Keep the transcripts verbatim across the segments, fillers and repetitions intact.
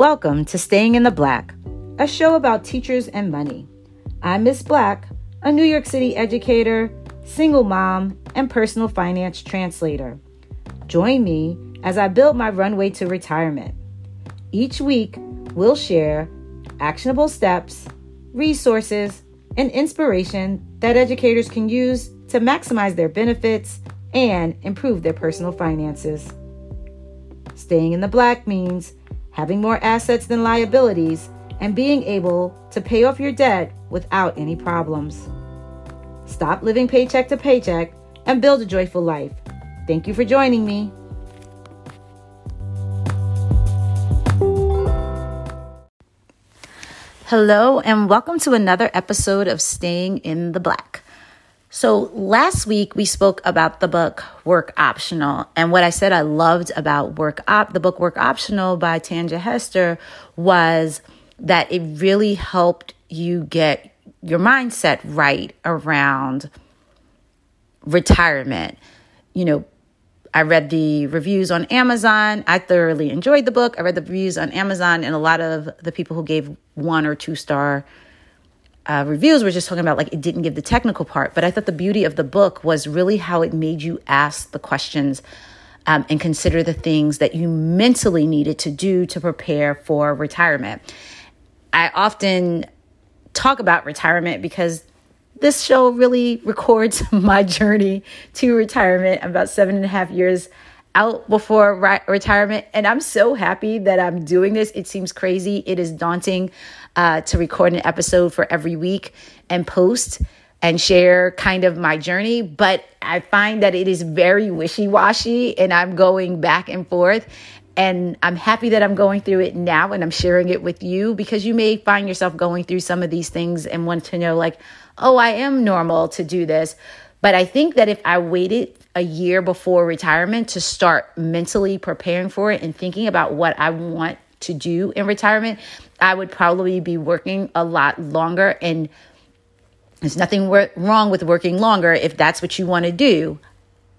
Welcome to Staying in the Black, a show about teachers and money. I'm Miss Black, a New York City educator, single mom, and personal finance translator. Join me as I build my runway to retirement. Each week, we'll share actionable steps, resources, and inspiration that educators can use to maximize their benefits and improve their personal finances. Staying in the black means having more assets than liabilities and being able to pay off your debt without any problems. Stop living paycheck to paycheck and build a joyful life. Thank you for joining me. Hello, and welcome to another episode of Staying in the Black. So last week we spoke about the book Work Optional, and what I said I loved about work op the book Work Optional by Tanja Hester was that it really helped you get your mindset right around retirement. You know, I read the reviews on Amazon. I thoroughly enjoyed the book. I read the reviews on Amazon, and a lot of the people who gave one or two star uh, reviews were just talking about, like, it didn't give the technical part. But I thought the beauty of the book was really how it made you ask the questions um, and consider the things that you mentally needed to do to prepare for retirement. I often talk about retirement because this show really records my journey to retirement. I'm about seven and a half years out before ri- retirement, and I'm so happy that I'm doing this. It seems crazy. It is daunting uh, to record an episode for every week and post and share kind of my journey, but I find that it is very wishy-washy, and I'm going back and forth. And I'm happy that I'm going through it now and I'm sharing it with you, because you may find yourself going through some of these things and want to know, like, oh, I am normal to do this. But I think that if I waited a year before retirement to start mentally preparing for it and thinking about what I want to do in retirement, I would probably be working a lot longer. And there's nothing wrong with working longer if that's what you want to do.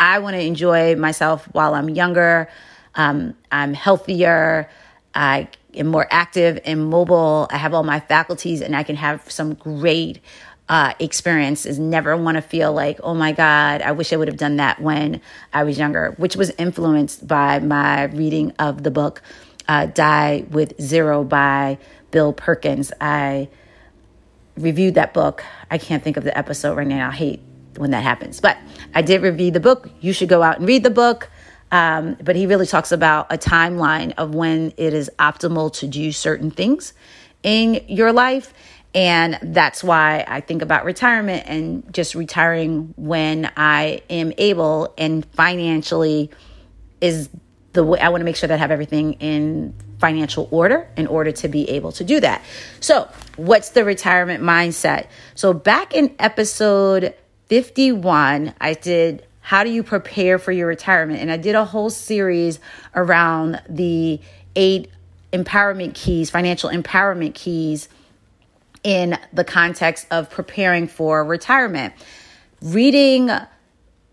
I want to enjoy myself while I'm younger. Um, I'm healthier, I am more active and mobile, I have all my faculties, and I can have some great uh, experiences. Never want to feel like, oh my God, I wish I would have done that when I was younger, which was influenced by my reading of the book, uh, Die with Zero by Bill Perkins. I reviewed that book. I can't think of the episode right now. I hate when that happens, but I did review the book. You should go out and read the book. Um, but he really talks about a timeline of when it is optimal to do certain things in your life. And that's why I think about retirement and just retiring when I am able and financially is the way I want to make sure that I have everything in financial order in order to be able to do that. So what's the retirement mindset? So back in episode fifty-one, I did how do you prepare for your retirement? And I did a whole series around the eight empowerment keys, financial empowerment keys, in the context of preparing for retirement. Reading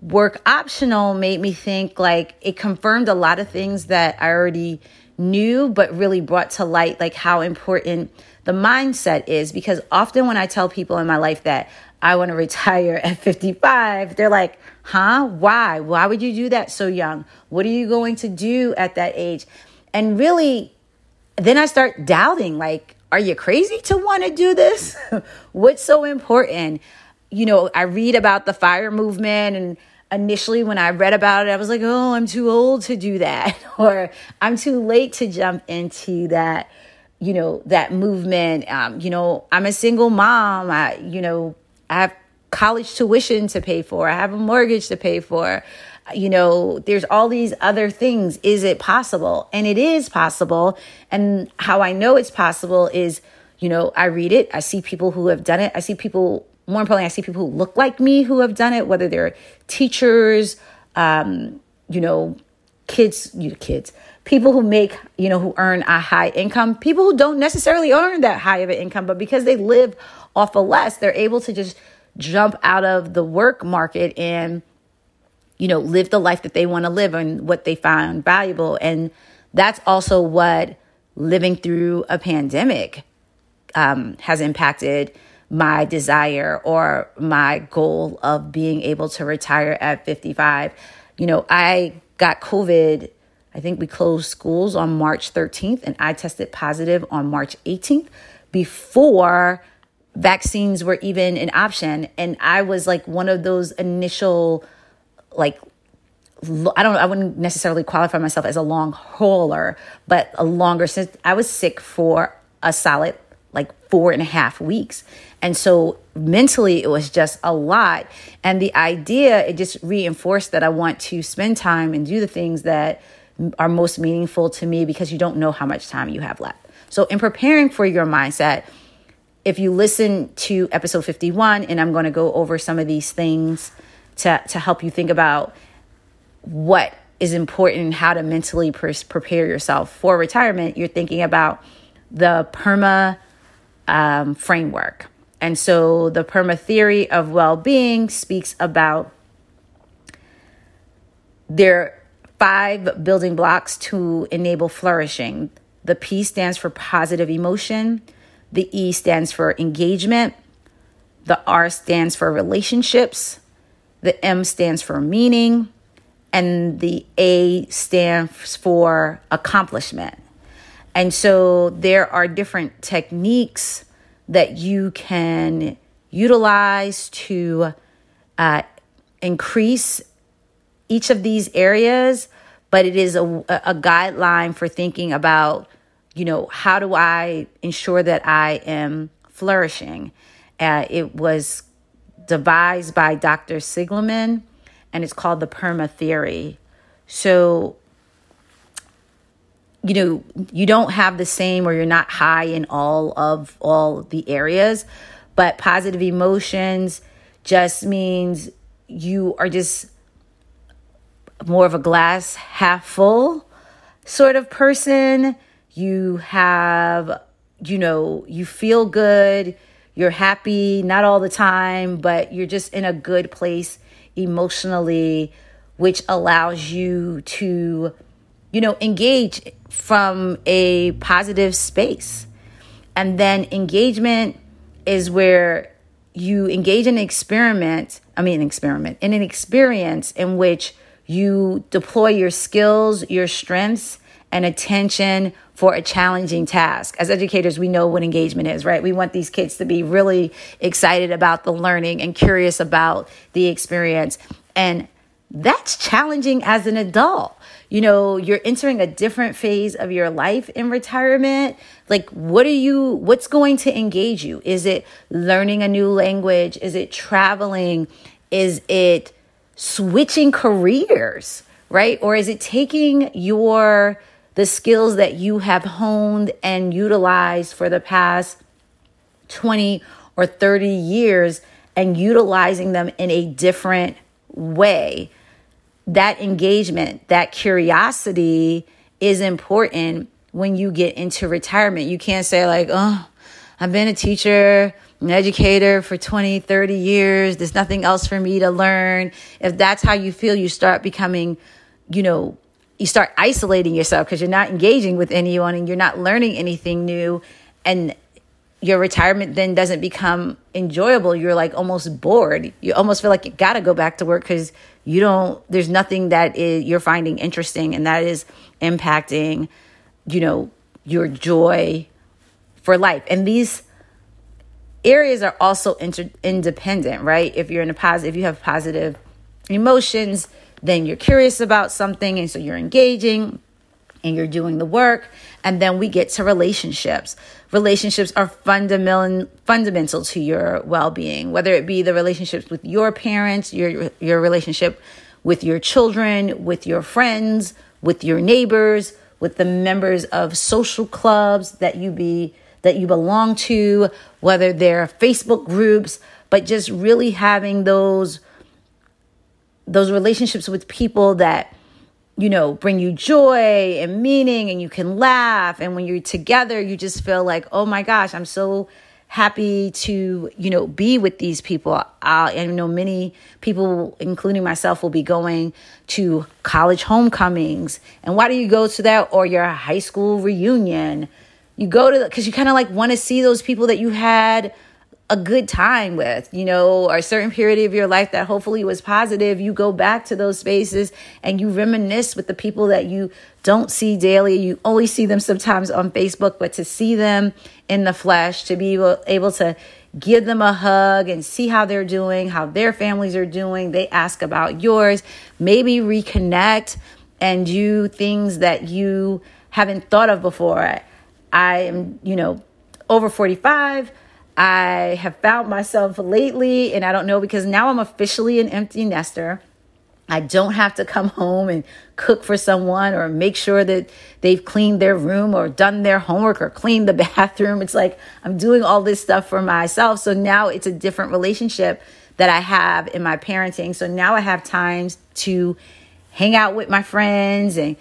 Work Optional made me think, like, it confirmed a lot of things that I already knew, but really brought to light, like, how important the mindset is. Because often when I tell people in my life that I want to retire at fifty-five, they're like, huh? Why? Why would you do that so young? What are you going to do at that age? And really, then I start doubting, like, are you crazy to want to do this? What's so important? You know, I read about the FIRE movement, and initially when I read about it, I was like, oh, I'm too old to do that, or I'm too late to jump into that, you know, that movement. Um, you know, I'm a single mom. I, you know, I have college tuition to pay for. I have a mortgage to pay for. You know, there's all these other things. Is it possible? And it is possible. And how I know it's possible is, you know, I read it. I see people who have done it. I see people, more importantly, I see people who look like me who have done it, whether they're teachers, um, you know, kids, you kids, people who make, you know, who earn a high income, people who don't necessarily earn that high of an income, but because they live off of less, they're able to just jump out of the work market and, you know, live the life that they want to live and what they find valuable. And that's also what living through a pandemic um, has impacted my desire or my goal of being able to retire at fifty-five. You know, I got COVID. I think we closed schools on March thirteenth, and I tested positive on March eighteenth before vaccines were even an option. And I was like one of those initial, like, I don't know, I wouldn't necessarily qualify myself as a long hauler, but a longer since I was sick for a solid like four and a half weeks. And so mentally, it was just a lot. And the idea, it just reinforced that I want to spend time and do the things that are most meaningful to me, because you don't know how much time you have left. So in preparing for your mindset, if you listen to episode fifty-one, and I'm going to go over some of these things to, to help you think about what is important and how to mentally pre- prepare yourself for retirement, you're thinking about the PERMA um, framework. And so the PERMA theory of well-being speaks about their five building blocks to enable flourishing. The P stands for positive emotion. The E stands for engagement. The R stands for relationships. The M stands for meaning. And the A stands for accomplishment. And so there are different techniques that you can utilize to uh, increase each of these areas, but it is a, a guideline for thinking about, you know, how do I ensure that I am flourishing? Uh, it was devised by Doctor Seligman, and it's called the PERMA theory. So, you know, you don't have the same, or you're not high in all of all the areas, but positive emotions just means you are just more of a glass half full sort of person. You have, you know, you feel good, you're happy, not all the time, but you're just in a good place emotionally, which allows you to, you know, engage from a positive space. And then engagement is where you engage in an experiment, I mean, an experiment, in an experience in which you deploy your skills, your strengths, and attention for a challenging task. As educators, we know what engagement is, right? We want these kids to be really excited about the learning and curious about the experience. And that's challenging as an adult. You know, you're entering a different phase of your life in retirement. Like, what are you, what's going to engage you? Is it learning a new language? Is it traveling? Is it switching careers, right? Or is it taking your the skills that you have honed and utilized for the past twenty or thirty years and utilizing them in a different way? That engagement, that curiosity is important when you get into retirement. You can't say like, oh, I've been a teacher, an educator for twenty, thirty years. There's nothing else for me to learn. If that's how you feel, you start becoming, you know, you start isolating yourself because you're not engaging with anyone and you're not learning anything new. And your retirement then doesn't become enjoyable. You're like almost bored. You almost feel like you got to go back to work because you don't, there's nothing that is, you're finding interesting, and that is impacting, you know, your joy for life. And these areas are also inter- independent, right? If you're in a positive, if you have positive emotions, then you're curious about something, and so you're engaging and you're doing the work. And then we get to relationships. Relationships are fundamental fundamental to your well-being, whether it be the relationships with your parents, your your relationship with your children, with your friends, with your neighbors, with the members of social clubs that you be that you belong to, whether they're Facebook groups, but just really having those those relationships with people that, you know, bring you joy and meaning, and you can laugh. And when you're together, you just feel like, oh my gosh, I'm so happy to, you know, be with these people. I, I know many people, including myself, will be going to college homecomings. And why do you go to that, or your high school reunion? You go to the, because you kind of like want to see those people that you had a good time with, you know, or a certain period of your life that hopefully was positive. You go back to those spaces and you reminisce with the people that you don't see daily. You only see them sometimes on Facebook, but to see them in the flesh, to be able, able to give them a hug and see how they're doing, how their families are doing. They ask about yours, maybe reconnect and do things that you haven't thought of before. I, I am, you know, over forty-five. I have found myself lately, and I don't know, because now I'm officially an empty nester. I don't have to come home and cook for someone or make sure that they've cleaned their room or done their homework or cleaned the bathroom. It's like I'm doing all this stuff for myself. So now it's a different relationship that I have in my parenting. So now I have times to hang out with my friends and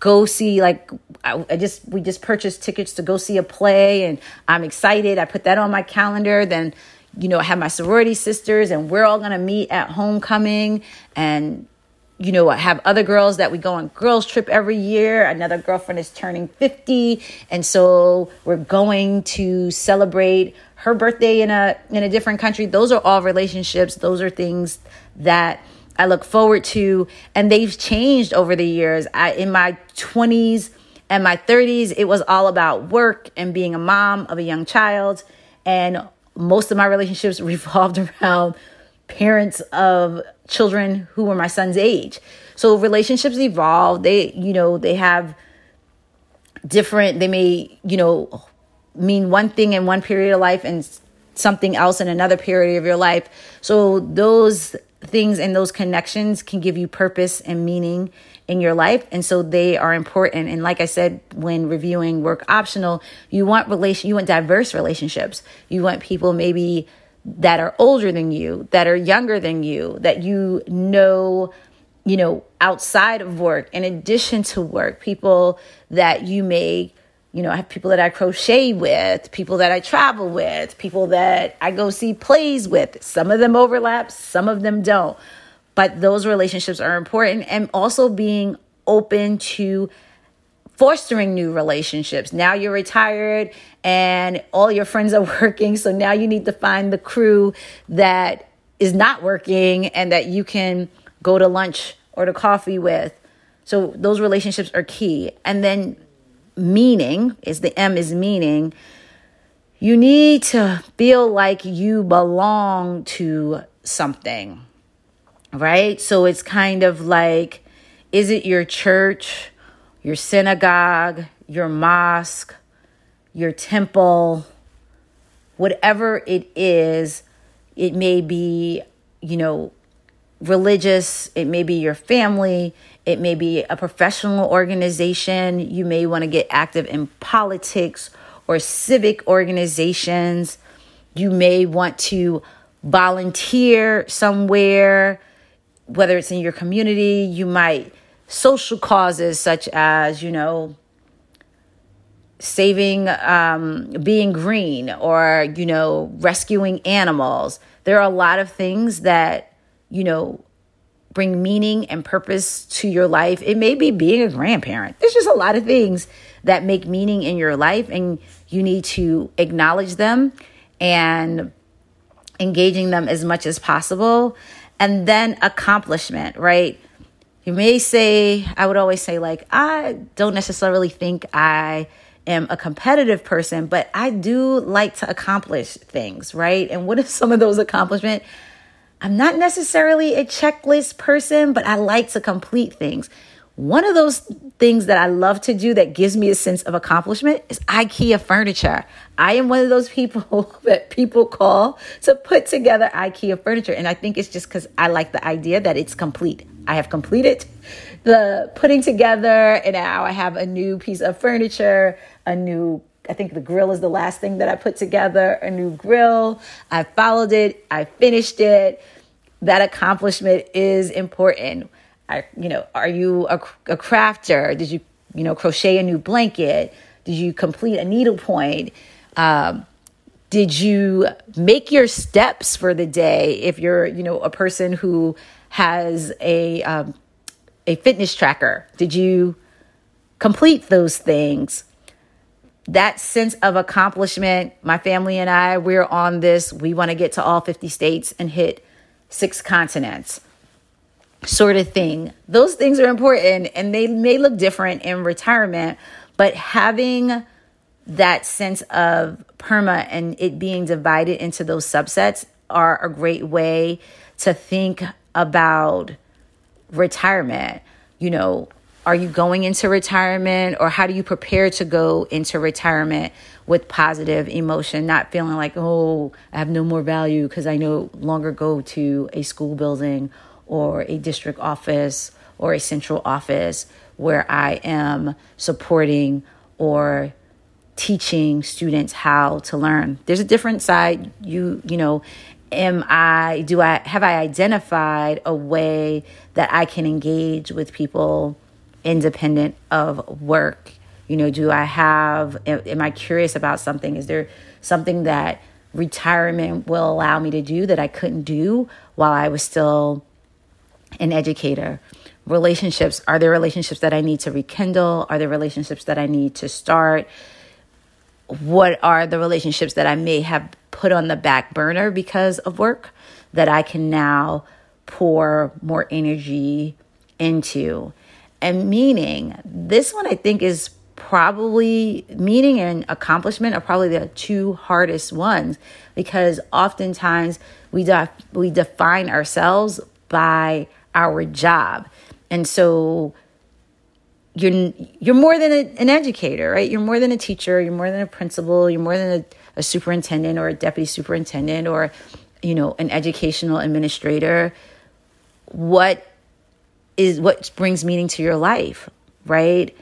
go see, like, I just, we just purchased tickets to go see a play and I'm excited. I put that on my calendar. Then, you know, I have my sorority sisters and we're all going to meet at homecoming. And, you know, I have other girls that we go on girls trip every year. Another girlfriend is turning fifty. And so we're going to celebrate her birthday in a, in a different country. Those are all relationships. Those are things that I look forward to, and they've changed over the years. I, in my twenties and my thirties, it was all about work and being a mom of a young child. And most of my relationships revolved around parents of children who were my son's age. So relationships evolve. They, you know, they have different, they may, you know, mean one thing in one period of life and something else in another period of your life. So those things and those connections can give you purpose and meaning in your life. And so they are important. And like I said, when reviewing Work Optional, you want relation, you want diverse relationships. You want people maybe that are older than you, that are younger than you, that you know, you know, outside of work, in addition to work, people that you may, you know, I have people that I crochet with, people that I travel with, people that I go see plays with. Some of them overlap, some of them don't. But those relationships are important, and also being open to fostering new relationships. Now you're retired and all your friends are working. So now you need to find the crew that is not working and that you can go to lunch or to coffee with. So those relationships are key. And then meaning is the M is meaning. You need to feel like you belong to something, right? So it's kind of like, is it your church, your synagogue, your mosque, your temple, whatever it is? It may be, you know, religious, it may be your family, it may be a professional organization. You may want to get active in politics or civic organizations. You may want to volunteer somewhere, whether it's in your community. You might social causes such as, you know, saving, um, being green, or, you know, rescuing animals. There are a lot of things that, you know, bring meaning and purpose to your life. It may be being a grandparent. There's just a lot of things that make meaning in your life, and you need to acknowledge them and engaging them as much as possible. And then accomplishment, right? You may say, I would always say, like, I don't necessarily think I am a competitive person, but I do like to accomplish things, right? And what are some of those accomplishments? I'm not necessarily a checklist person, but I like to complete things. One of those things that I love to do that gives me a sense of accomplishment is IKEA furniture. I am one of those people that people call to put together IKEA furniture. And I think it's just because I like the idea that it's complete. I have completed the putting together, and now I have a new piece of furniture, a new, I think the grill is the last thing that I put together, a new grill. I followed it. I finished it. That accomplishment is important. I, you know, are you a, a crafter? Did you, you know, crochet a new blanket? Did you complete a needlepoint? Um, Did you make your steps for the day? If you're, you know, a person who has a um, a fitness tracker, did you complete those things? That sense of accomplishment, my family and I, we're on this. We want to get to all fifty states and hit six continents sort of thing. Those things are important, and they may look different in retirement, but having that sense of PERMA and it being divided into those subsets are a great way to think about retirement. You know, are you going into retirement, or how do you prepare to go into retirement with positive emotion, not feeling like, oh, I have no more value because I no longer go to a school building or a district office or a central office where I am supporting or teaching students how to learn. There's a different side. You, you know, am I, do I, have I identified a way that I can engage with people independent of work? You know, do I have, am I curious about something? Is there something that retirement will allow me to do that I couldn't do while I was still an educator? Relationships, are there relationships that I need to rekindle? Are there relationships that I need to start? What are the relationships that I may have put on the back burner because of work that I can now pour more energy into? And meaning, this one I think is probably, meaning and accomplishment are probably the two hardest ones, because oftentimes we def- we define ourselves by our job. And so you're you're more than a, an educator, right? You're more than a teacher, you're more than a principal, you're more than a, a superintendent or a deputy superintendent or, you know, an educational administrator. What is what brings meaning to your life, right?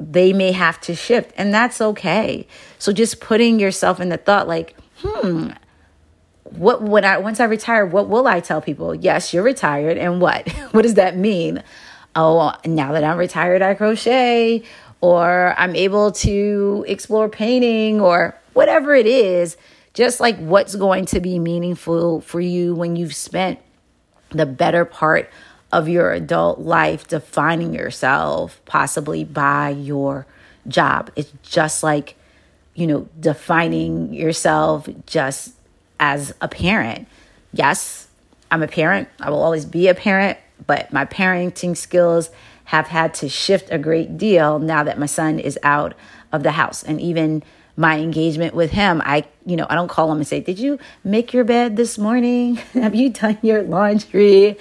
They may have to shift, and that's okay. So just putting yourself in the thought like, hmm, what would I, once I retire, what will I tell people? Yes, you're retired, and what? What does that mean? Oh, now that I'm retired, I crochet, or I'm able to explore painting, or whatever it is. Just like, what's going to be meaningful for you when you've spent the better part of your adult life defining yourself possibly by your job. It's just like, you know, defining yourself just as a parent. Yes, I'm a parent. I will always be a parent, but my parenting skills have had to shift a great deal now that my son is out of the house. And even my engagement with him, I, you know, I don't call him and say, did you make your bed this morning? Have you done your laundry?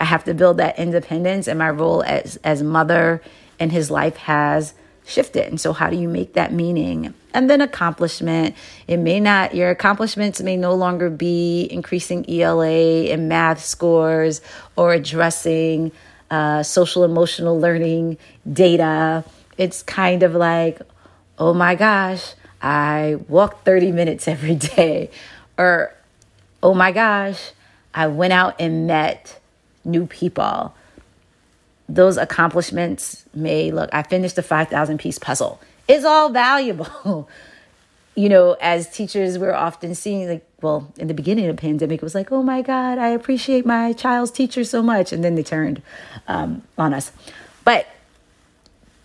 I have to build that independence, and my role as as mother in his life has shifted. And so how do you make that meaning? And then accomplishment. It may not, your accomplishments may no longer be increasing E L A and math scores or addressing uh, social emotional learning data. It's kind of like, oh my gosh, I walk thirty minutes every day. Or, oh my gosh, I went out and met new people. Those accomplishments may look, I finished a five thousand piece puzzle. It's all valuable. You know, as teachers, we're often seeing like, well, in the beginning of the pandemic, it was like, oh my God, I appreciate my child's teacher so much. And then they turned um, on us. But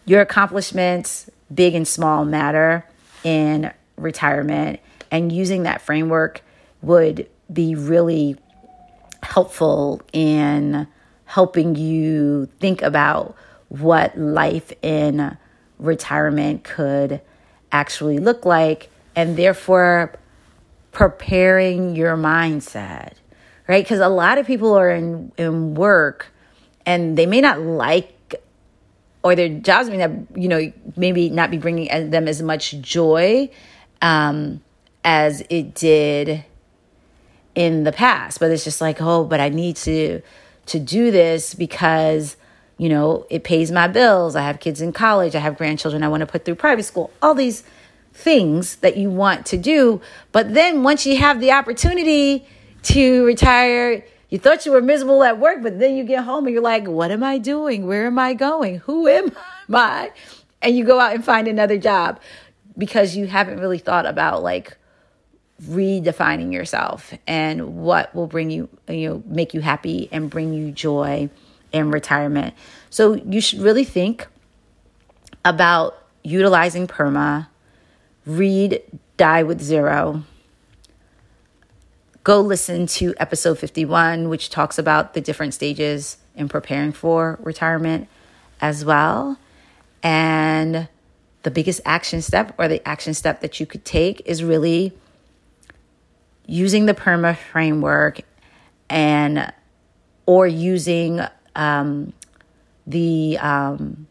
your accomplishments, big and small, matter in retirement. And using that framework would be really helpful in helping you think about what life in retirement could actually look like, and therefore preparing your mindset, right? Because a lot of people are in, in work, and they may not like, or their jobs may not, you know, maybe not be bringing them as much joy um, as it did in the past. But it's just like, oh, but I need to to do this because, you know, it pays my bills. I have kids in college. I have grandchildren I want to put through private school. All these things that you want to do. But then once you have the opportunity to retire, you thought you were miserable at work, but then you get home and you're like, what am I doing? Where am I going? Who am I? And you go out and find another job because you haven't really thought about like, redefining yourself and what will bring you, you know, make you happy and bring you joy in retirement. So you should really think about utilizing PERMA, read Die with Zero. Go listen to episode fifty-one, which talks about the different stages in preparing for retirement as well. And the biggest action step, or the action step that you could take, is really using the PERMA framework and or using um, the um,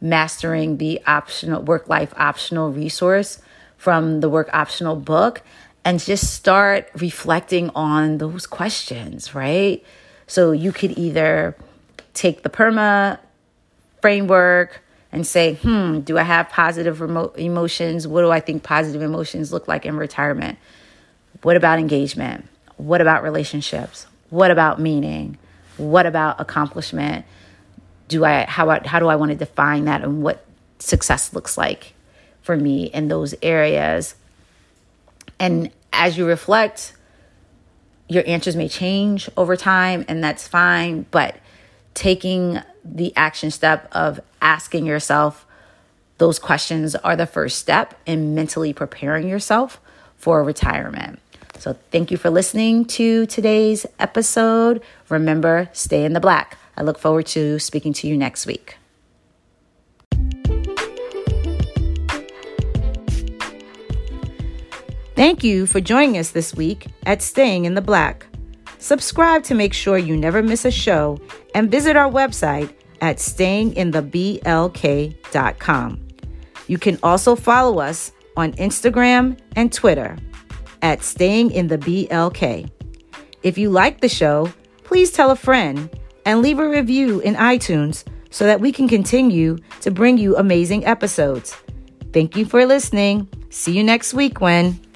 mastering the optional work life optional resource from the work optional book. And just start reflecting on those questions, right? So you could either take the PERMA framework and say, hmm, do I have positive remote emotions? What do I think positive emotions look like in retirement? What about engagement? What about relationships? What about meaning? What about accomplishment? Do I how I, how do I want to define that, and what success looks like for me in those areas? And as you reflect, your answers may change over time, and that's fine. But taking the action step of asking yourself those questions are the first step in mentally preparing yourself for retirement. So thank you for listening to today's episode. Remember, stay in the black. I look forward to speaking to you next week. Thank you for joining us this week at Staying in the Black. Subscribe to make sure you never miss a show, and visit our website at staying in the b l k dot com. You can also follow us on Instagram and Twitter at staying in the b l k. If you like the show, please tell a friend and leave a review in iTunes so that we can continue to bring you amazing episodes. Thank you for listening. See you next week, Gwen.